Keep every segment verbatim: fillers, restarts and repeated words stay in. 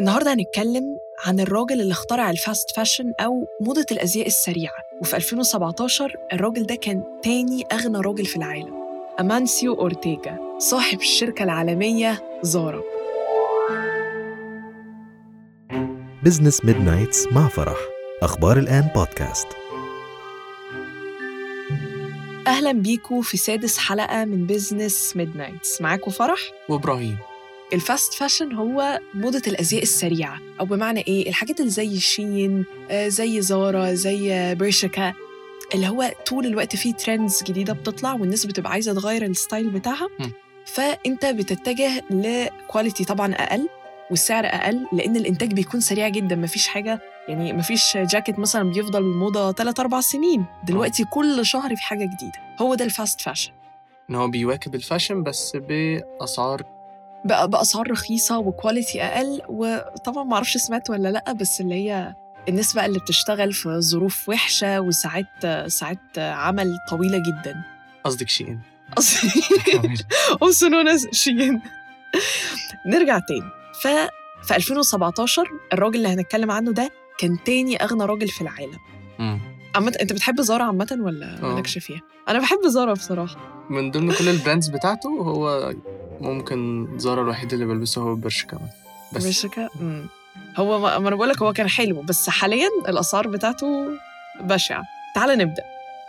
النهاردة هنتكلم عن الراجل اللي اخترع الفاست فاشن أو موضة الأزياء السريعة، وفي ألفين وسبعتاشر الراجل ده كان تاني أغنى راجل في العالم، أمانسيو أورتيجا صاحب الشركة العالمية زارا. بزنس ميدنايتس مع فرح، أخبار الآن بودكاست. أهلاً بيكو في سادس حلقة من بزنس ميدنايتس، معاكو فرح وإبراهيم. الفاست فاشن هو موضة الأزياء السريعة، أو بمعنى إيه الحاجات اللي زي شين، زي زارا، زي برشكا، اللي هو طول الوقت فيه ترندز جديدة بتطلع والناس بتبقى عايزة تغير الستايل بتاعها، فأنت بتتجه لكواليتي طبعاً أقل والسعر أقل، لأن الإنتاج بيكون سريع جداً. مفيش حاجة، يعني مفيش جاكيت مثلاً بيفضل موضة تلات أربع سنين، دلوقتي كل شهر في حاجة جديدة. هو ده الفاست فاشن، إن هو بيواكب الفاشن بس بأسعار بقى بأسعار رخيصة وكواليتي أقل. وطبعاً معرفش سمعت ولا لأ، بس اللي هي الناس بقى اللي بتشتغل في ظروف وحشة وساعات ساعات عمل طويلة جداً. قصدك شيئين؟ قصدنا شيئين. نرجع تاني. ففي ألفين وسبعتاشر الراجل اللي هنتكلم عنه ده كان تاني أغنى راجل في العالم. عمت... أنت بتحب زارا عامة ولا مالكش فيها؟ أنا بحب زارا بصراحة، من ضمن كل البراندز بتاعته هو ممكن زارا الوحيد اللي بلبسه هو برشكا. بس برشكا امم هو ما انا بقول لك هو كان حلو، بس حاليا الاسعار بتاعته بشعه. تعال نبدا.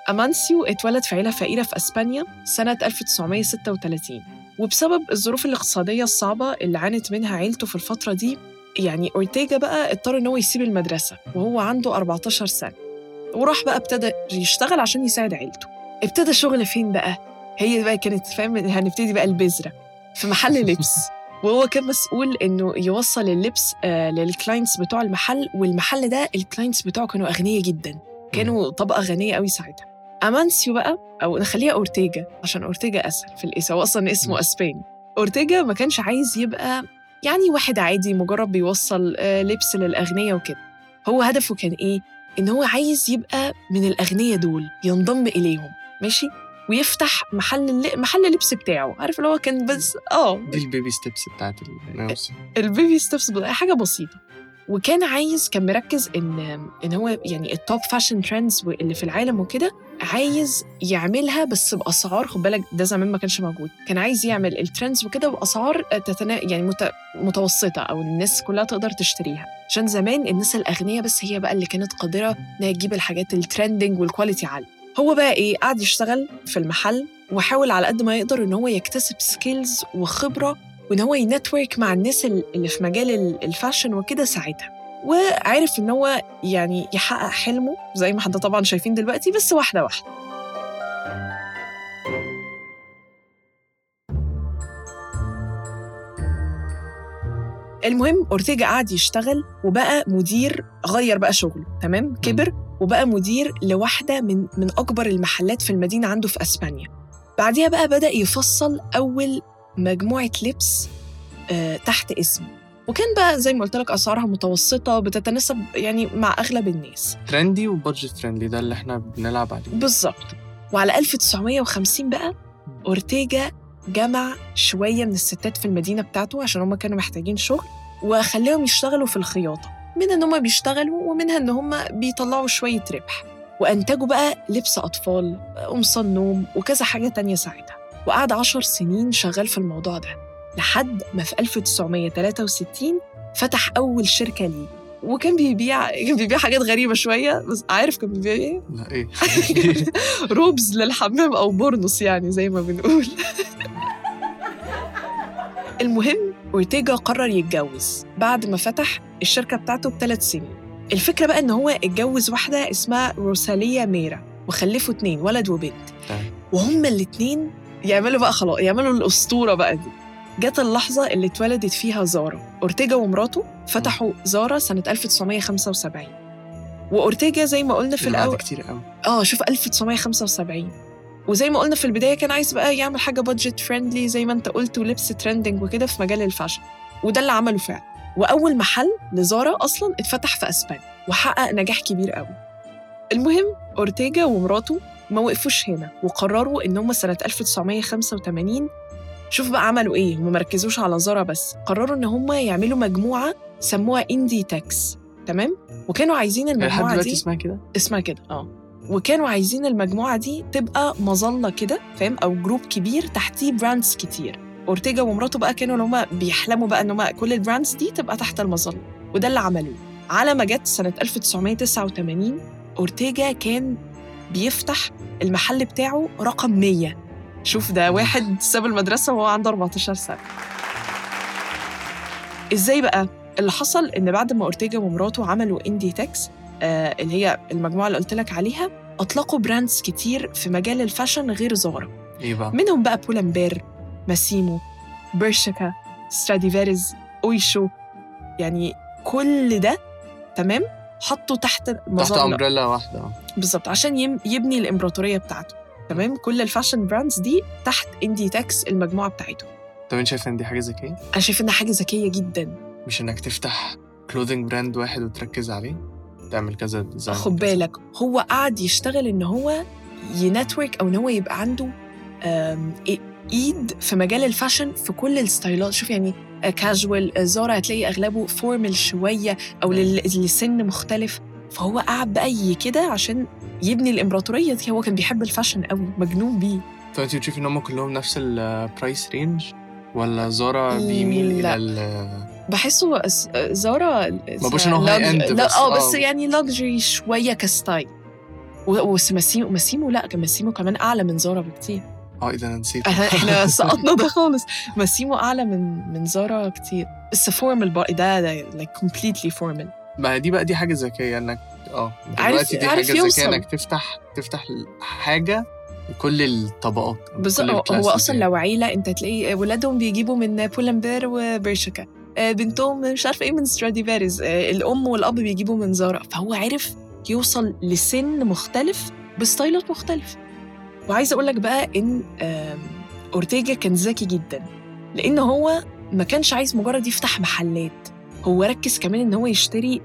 امانسيو اتولد في عيله فقيره في اسبانيا سنه ألف وتسعمية وستة وتلاتين، وبسبب الظروف الاقتصاديه الصعبه اللي عانت منها عيلته في الفتره دي، يعني اورتيجا بقى اضطر ان هو يسيب المدرسه وهو عنده أربعتاشر سنه، وراح بقى ابتدى يشتغل عشان يساعد عيلته. ابتدى شغل فين بقى؟ هي بقى كانت فاهم، هنبتدي بقى البذره في محل لبس، وهو كان مسؤول إنه يوصل اللبس آه للكلاينتس بتوع المحل، والمحل ده الكلاينتس بتوعه كانوا أغنياء جدا، كانوا طبقة غنية قوي ساعتها. أمانسيو بقى، أو نخليها أورتيجا عشان أورتيجا أسهل في الاسم، أصلا اسمه أسباني. أورتيجا ما كانش عايز يبقى يعني واحد عادي مجرد بيوصل آه لبس للأغنياء وكده. هو هدفه كان إيه؟ إن هو عايز يبقى من الأغنياء دول، ينضم إليهم، ماشي، ويفتح محل محل لبس بتاعه، عارف اللي هو كان بس اه دي البيبي ستيبس بتاعت الموسم، البيبي ستيبس حاجه بسيطه. وكان عايز، كان مركز ان ان هو يعني التوب فاشن ترندز اللي في العالم وكده عايز يعملها بس باسعار، خد بالك ده زمان ما كانش موجود، كان عايز يعمل الترندز وكده باسعار تتنا يعني مت... متوسطه، او الناس كلها تقدر تشتريها، عشان زمان الناس الاغنياء بس هي بقى اللي كانت قادره انها تجيب الحاجات الترندنج والكواليتي عاليه. هو بقى إيه؟ قاعد يشتغل في المحل وحاول على قد ما يقدر إن هو يكتسب سكيلز وخبرة، وإن هو ينتورك مع الناس اللي في مجال الفاشن وكده ساعتها، وعارف إن هو يعني يحقق حلمه زي ما حد طبعاً شايفين دلوقتي، بس واحدة واحدة. المهم أورتيجا قاعد يشتغل وبقى مدير، غير بقى شغله، تمام، كبر وبقى مدير لواحدة من من أكبر المحلات في المدينة عنده في أسبانيا. بعدها بقى بدأ يفصل أول مجموعة لبس آه تحت اسمه، وكان بقى زي ما قلت لك أسعارها متوسطة بتتناسب يعني مع أغلب الناس، ترندي وبادجت ترندي، ده اللي احنا بنلعب عليه بالظبط. وعلى ألف وتسعمية وخمسين بقى أورتيجا جمع شوية من الستات في المدينة بتاعته عشان هم كانوا محتاجين شغل، وخليهم يشتغلوا في الخياطة، منها إن هم بيشتغلوا ومنها إن هم بيطلعوا شوية ربح، وأنتجوا بقى لبس أطفال، قمصان نوم، وكذا حاجة تانية ساعتها. وقعد عشر سنين شغال في الموضوع ده لحد ما في ألف وتسعمية وتلاتة وستين فتح أول شركة ليه، وكان بيبيع كان بيبيع حاجات غريبة شوية، بس عارف كان بيبيع إيه؟ لا إيه؟ روبز للحمام أو بورنوس يعني زي ما بنقول. المهم أورتيجا قرر يتجوز بعد ما فتح الشركة بتاعته بثلاث سنين. الفكرة بقى إن هو اتجوز واحدة اسمها روساليا ميرا، وخلفوا اتنين، ولد وبنت، وهم الاتنين يعملوا بقى خلاص، يعملوا الأسطورة بقى دي. جت اللحظة اللي اتولدت فيها زارا. أورتيجا ومراته فتحوا زارا سنة ألف وتسعمية وخمسة وسبعين، وأورتيجا زي ما قلنا في الأول كتير قوي، آه شوف ألف وتسعمية وخمسة وسبعين، وزي ما قلنا في البداية كان عايز بقى يعمل حاجة بادجت فريندلي زي ما انت قلت، ولبس تريندنج وكده في مجال الفاشن، وده اللي عمله فعلا. وأول محل لزارا أصلا اتفتح في أسبانيا وحقق نجاح كبير قوي. المهم أورتيجا ومراته ما وقفوش هنا، وقرروا إن هم سنة ألف وتسعمية وخمسة وتمانين شوف بقى عملوا إيه، وما مركزوش على زارا بس، قرروا إن هم يعملوا مجموعة سموها إنديتكس، تمام؟ وكانوا عايزين المجموعة دي اسمها كده اسمها كده اه وكانوا عايزين المجموعة دي تبقى مظلة كده، فاهم؟ أو جروب كبير تحتيه براندز كتير. أورتيجا ومراته بقى كانوا لما بيحلموا بقى إنه كل البراندز دي تبقى تحت المظلة، وده اللي عملوه. على ما جت سنة ألف وتسعمية وتسعة وتمانين أورتيجا كان بيفتح المحل بتاعه رقم مية. شوف، ده واحد ساب المدرسة وهو عنده أربعتاشر سنة. إزاي بقى؟ اللي حصل إن بعد ما أورتيجا ومراته عملوا إنديتكس آه اللي هي المجموعة اللي قلت لك عليها، أطلقوا براندز كتير في مجال الفاشن غير زارا. إيه بقى؟ منهم بقى PullAndBear، ماسيمو، برشكا، ستراديفاريز، أويشو. يعني كل ده تمام حطوا تحت تحت أمبريلا واحدة بالظبط عشان يبني الإمبراطورية بتاعته، تمام؟ كل الفاشن براندز دي تحت إنديتكس المجموعة بتاعته. طب أنت شايف إن دي حاجة ذكية؟ أنا شايف إن حاجة ذكية جدا. مش إنك تفتح كلوذينج براند واحد وتركز عليه، تعمل كذا ديزاين. خد بالك، هو قاعد يشتغل إن هو ينتورك أو إن هو يبقى عنده إيد في مجال الفاشن في كل الستايلات. شوف يعني كاجوال، زارا هتلاقي أغلبه فورمال شوية أو للسن مختلف، فهو قاعد بقى كده عشان يبني الإمبراطورية دي. هو كان بيحب الفاشن قوي، مجنون بيه. طب أنت بتشوفي إن هم كلهم نفس البرايس رينج ولا زارا بيميل لا. إلى ال بحسه زارا ما بقولش إنه هاي إند، بس آه بس يعني لوكسري شوية كستايل. وماسيمو ماسيمو لا كان ماسيمو كمان أعلى من زارا بكتير. اه إذا أنا نسيت إحنا سقطنا ده خالص. ماسيمو أعلى من من زارا كتير، بس فورمال بقى ده ده like completely formal. ما دي بقى دي حاجة ذكية إنك اه دلوقتي دي حاجة ذكية إنك تفتح تفتح حاجة لكل الطبقات. بس هو أصلا لو عيلة أنت تلاقي ولادهم بيجيبوا من PullAndBear وبرشكا، بنتهم مش عارفة إيه من ستراديفاريز، الأم والأب بيجيبوا من زارا. فهو عارف يوصل لسن مختلف بستايلات مختلف. وعايزة أقولك بقى إن أورتيجا كان ذكي جدا، لأن هو ما كانش عايز مجرد يفتح محلات، هو ركز كمان إن هو يشتري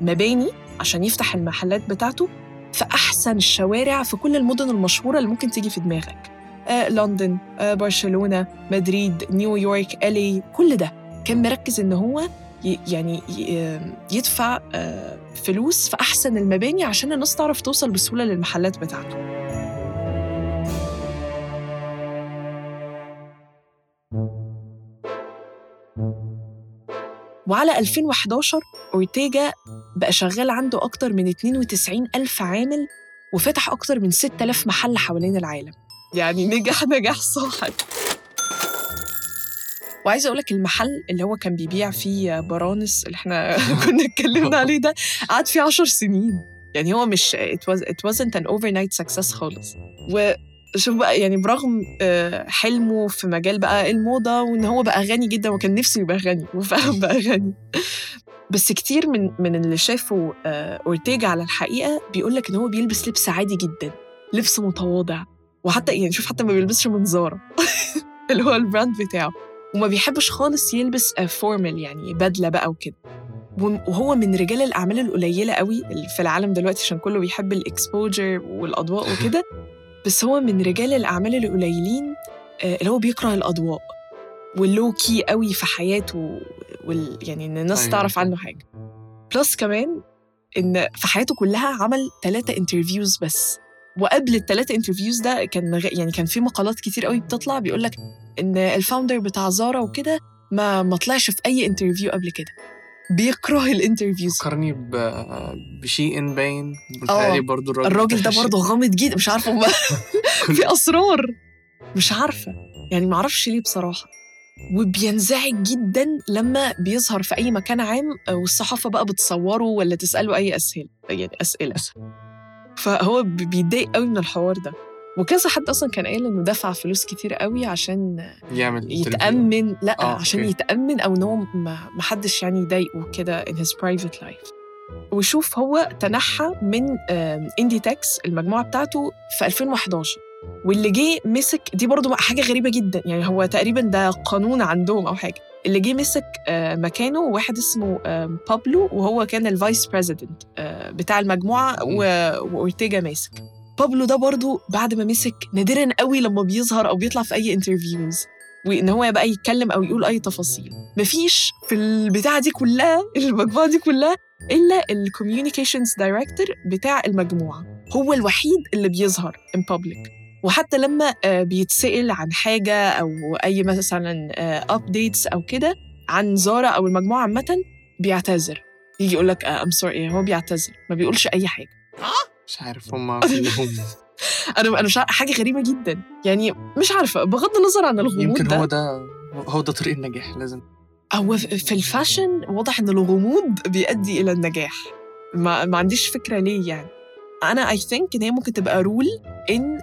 مباني عشان يفتح المحلات بتاعته في أحسن الشوارع في كل المدن المشهورة اللي ممكن تيجي في دماغك. لندن، برشلونة، مدريد، نيويورك، إل إيه، كل ده كان مركز إن هو يعني يدفع فلوس في أحسن المباني عشان الناس تعرف توصل بسهولة للمحلات بتاعته. وعلى ألفين وحداشر أورتيجا بقى شغال عنده أكتر من اتنين وتسعين ألف عامل، وفتح أكتر من ستة آلاف محل حوالين العالم. يعني نجح نجاح صاحب. وعايزة أقولك المحل اللي هو كان بيبيع فيه برانس اللي احنا كنا اتكلمنا عليه ده قعد فيه عشر سنين. يعني هو مش it wasn't an overnight success خالص. و شوف بقى يعني برغم حلمه في مجال بقى الموضة وإن هو بقى غني جدا، وكان نفسه يبقى غني وفهم بقى غني، بس كتير من من اللي شافوا أورتيجا على الحقيقة بيقولك إن هو بيلبس لبس عادي جدا، لبس متواضع، وحتى يعني شوف حتى ما بيلبسش من زارا اللي هو البراند بتاعه، وما بيحبش خالص يلبس فورمال يعني بدلة بقى وكده. وهو من رجال الأعمال القليلة قوي في العالم دلوقتي عشان كله بيحب الإكسبوجر والأضواء وكده، بس هو من رجال الأعمال القليلين اللي هو بيكره الأضواء واللوكي قوي في حياته، وال... يعني إن الناس أيوة. تعرف عنه حاجة. بلس كمان إن في حياته كلها عمل ثلاثة انترفيوز بس، وقبل الثلاثة انترفيوز ده كان يعني كان في مقالات كتير قوي بتطلع بيقولك إن الفاوندر بتاع زارا وكده ما ما طلعش في أي انترفيو قبل كده، بيكره الانترفيوز. فكرني بشيء باين بالتالي برضو الراجل, الراجل ده برضو غامض جدا، مش عارفه في أسرار مش عارفة يعني معرفش ليه بصراحة. وبينزعج جدا لما بيظهر في أي مكان عام والصحافة بقى بتصوره ولا تسأله أي أسئلة يعني أسئلة، فهو بيتضايق قوي من الحوار ده. وكذا حد أصلا كان قايل إنه دفع فلوس كتير قوي عشان يعمل يتأمن لا آه، عشان okay. يتأمن أو إنه ما حدش يعني يضايقه كده in his private life. وشوف هو تنحى من إنديتكس المجموعة بتاعته في ألفين وحداشر، واللي جه مسك دي برضو حاجة غريبة جدا، يعني هو تقريبا ده قانون عندهم أو حاجة. اللي جه مسك مكانه واحد اسمه بابلو، وهو كان الفايس بريزيدنت بتاع المجموعة وأورتيجا ماسك. بابلو ده برضو بعد ما مسك نادراً قوي لما بيظهر أو بيطلع في أي انترفيوز، وإن هو بقى يتكلم أو يقول أي تفاصيل. مفيش في البتاعة دي كلها، المجموعة دي كلها، إلا الكوميونيكيشنز دايركتور بتاع المجموعة هو الوحيد اللي بيظهر in public. وحتى لما بيتسأل عن حاجة أو أي مثلا updates أو كده عن زارة أو المجموعة عامة بيعتذر، يجي يقول لك I'm sorry، هو بيعتذر، ما بيقولش أي حاجة. مش عارف هم كلهم أنا أنا مش عارف، حاجة غريبة جدا يعني، مش عارفة، بغض النظر عن الغموض، يمكن هو ده هو ده طريق النجاح. لازم أو في الفاشن واضح إن الغموض بيؤدي إلى النجاح، ما ما عنديش فكرة ليه يعني. أنا I think إن هي ممكن تبقى رول إن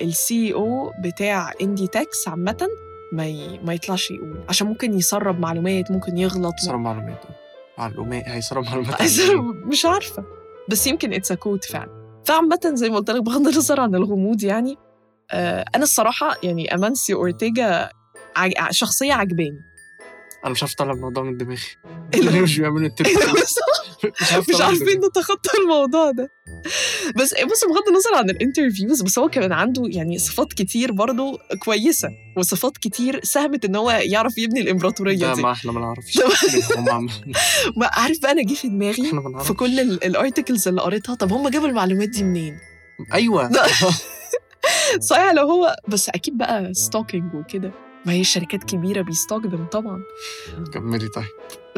ال سي إي أو بتاع إنديتكس عامة ما ما يطلعش يقول، عشان ممكن يسرب معلومات، ممكن يغلط، يسرب معلومات معلومات هيسرب معلومات مش عارفة، بس يمكن اتس كود فعلا. فعامة زي ما قلت لك بغض النظر عن الغموض يعني، أنا الصراحة يعني أمانسيو أورتيجا شخصية عجباني. أنا مش عارف طلع الموضوع من دماغي، اللي مش بيعملوا التركيز مش عارفين نتخطى الموضوع ده. بس بص، بغض النظر عن الانترفيوز، بس هو كمان عنده يعني صفات كتير برضو كويسة، وصفات كتير ساهمت إن هو يعرف يبني الإمبراطورية دي. ده ما إحنا ما نعرفش ما عارف بقى، أنا جي في دماغي في كل الارتيكلز اللي قريتها، طب هم جابوا المعلومات دي منين؟ أيوة صحيح، لو هو بس أكيد بقى ستوكينج وكده، ما هي شركات كبيرة بيستخدم طبعاً. كملي طيب.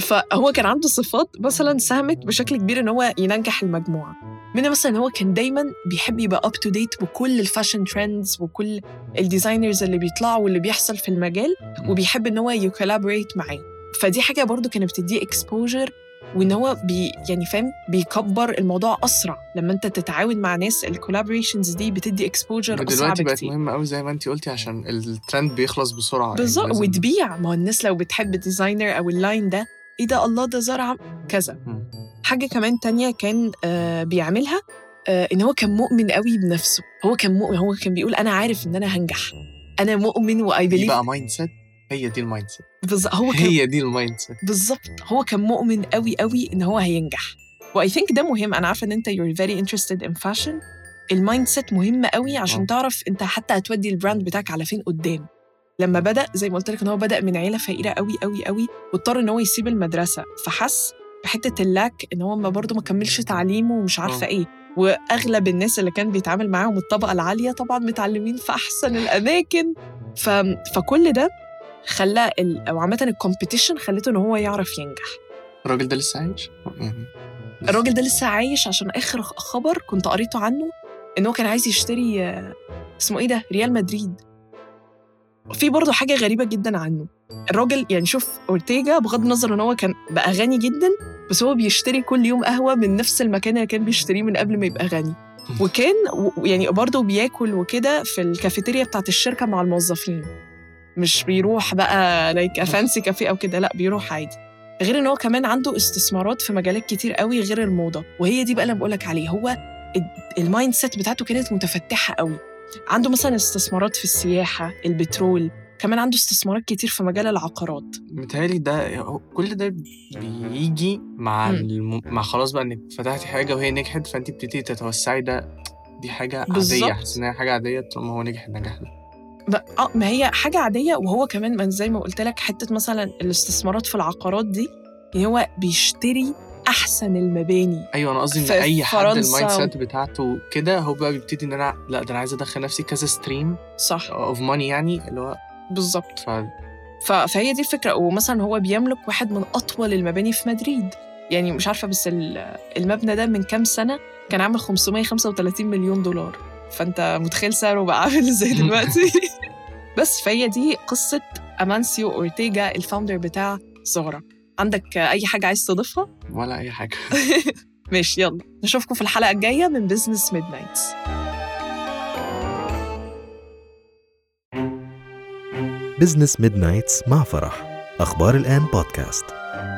فهو كان عنده صفات مثلاً ساهمت بشكل كبير إن هو ينجح المجموعة، منها مثلاً هو كان دايماً بيحب يبقى up to date بكل الفاشن ترندز وكل الديزاينرز اللي بيطلعوا واللي بيحصل في المجال، وبيحب إن هو يكولابريت معاه. فدي حاجة برضو كانت بتديه exposure، وإن هو بي يعني فاهم بيكبر الموضوع أسرع لما أنت تتعاون مع ناس. الكولابريشنز دي بتدي اكسبوجر أسرع بكتير. بقت مهمة أوي زي ما أنتي قلتي، عشان الترند بيخلص بسرعة بالظبط يعني، وتبيع. ما هو الناس لو بتحب الديزاينر أو اللاين ده، إيه ده، الله ده زرع كذا. م. حاجة كمان تانية كان آه بيعملها، آه إن هو كان مؤمن أوي بنفسه. هو كان مؤمن، هو كان بيقول أنا عارف إن أنا هنجح، أنا مؤمن وأي بليف. بقى مايند سيت، هي دي المايند سيت بالظبط. هو كان هي دي المايند سيت بالظبط. هو كان مؤمن قوي قوي ان هو هينجح، واي ثينك ده مهم. انا عارفه ان انت يور فيري انترستد ان فاشن، المايند سيت مهمه قوي عشان أوه. تعرف انت حتى هتودي البراند بتاعك على فين قدام. لما بدا زي ما قلت لك ان هو بدا من عيله فقيره قوي قوي قوي، واضطر ان هو يسيب المدرسه، فحس بحته اللاك ان هو ما برضه ما كملش تعليمه ومش عارفه ايه. واغلب الناس اللي كان بيتعامل معاهم الطبقه العاليه طبعا متعلمين في احسن الاماكن، ف... فكل ده خلى او عامه الكومبيتيشن خلته ان هو يعرف ينجح. الراجل ده لسه عايش يعني، الراجل ده لسه عايش، عشان اخر خبر كنت قريته عنه ان هو كان عايز يشتري اسمه ايه ده، ريال مدريد. في برضه حاجه غريبه جدا عنه الراجل يعني، شوف اورتيجا بغض النظر ان هو كان بقى غني جدا، بس هو بيشتري كل يوم قهوه من نفس المكان اللي كان بيشتريه من قبل ما يبقى غني، وكان يعني برضه بياكل وكده في الكافيتيريا بتاعه الشركه مع الموظفين، مش بيروح بقى لايك فانسي كافيه او كده، لا بيروح عادي. غير ان هو كمان عنده استثمارات في مجالات كتير قوي غير الموضه، وهي دي بقى اللي بقول لك عليه، هو المايند سيت بتاعته كانت متفتحه قوي. عنده مثلا استثمارات في السياحه، البترول، كمان عنده استثمارات كتير في مجال العقارات. متهيألي ده كل ده بيجي مع الم... مع خلاص بقى انك فتحتي حاجه وهي نجحت، فانت بتبتدي تتوسعي. ده دي حاجه عاديه، حسنا حاجه عاديه طول ما هو نجح النجاح ده. اه ما هي حاجه عاديه. وهو كمان من زي ما قلت لك حته مثلا الاستثمارات في العقارات دي، يعني هو بيشتري احسن المباني. ايوه انا قصدي ان اي حد المايند سيت بتاعته كده، هو بقى بيبتدي ان انا لا ده انا عايز ادخل نفسي كذا ستريم صح اوف ماني يعني، اللي هو بالظبط. ف... فهي دي الفكره. ومثلا هو بيملك واحد من اطول المباني في مدريد، يعني مش عارفه بس المبنى ده من كام سنه كان عامل خمسمية وخمسة وتلاتين مليون دولار، فأنت متخيل سعره بقى عامل زي دلوقتي بس فهي دي قصة أمانسيو أورتيجا الفاوندر بتاع زارا. عندك أي حاجة عايز تضيفها؟ ولا أي حاجة ماشي، يلا نشوفكم في الحلقة الجاية من بيزنس ميد نايتس. بيزنس ميد نايتس مع فرح، أخبار الآن بودكاست.